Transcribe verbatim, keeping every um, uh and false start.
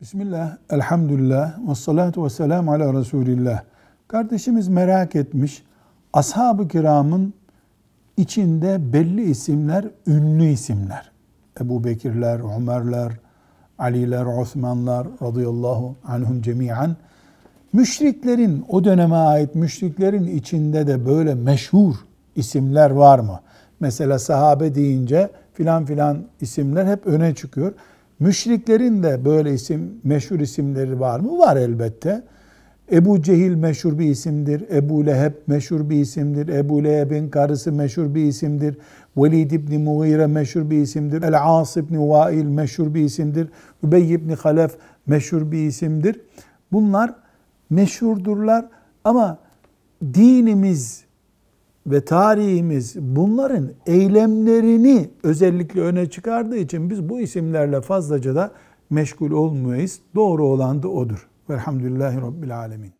Bismillah, elhamdülillah, ve salatu ve selamu ala Resulillah. Kardeşimiz merak etmiş, ashab-ı kiramın içinde belli isimler, ünlü isimler. Ebu Bekirler, Ömerler, Aliler, Osmanlar radıyallahu anhum cemiyen. Müşriklerin, o döneme ait müşriklerin içinde de böyle meşhur isimler var mı? Mesela sahabe deyince filan filan isimler hep öne çıkıyor. Müşriklerin de böyle isim, meşhur isimleri var mı? Var elbette. Ebu Cehil meşhur bir isimdir. Ebu Leheb meşhur bir isimdir. Ebu Leheb'in karısı meşhur bir isimdir. Velid İbni Muğire meşhur bir isimdir. El As İbni Vail meşhur bir isimdir. Übeyy İbni Halef meşhur bir isimdir. Bunlar meşhurdurlar ama dinimiz ve tarihimiz bunların eylemlerini özellikle öne çıkardığı için biz bu isimlerle fazlaca da meşgul olmayız. Doğru olan da odur. Velhamdülillahi Rabbil Alemin.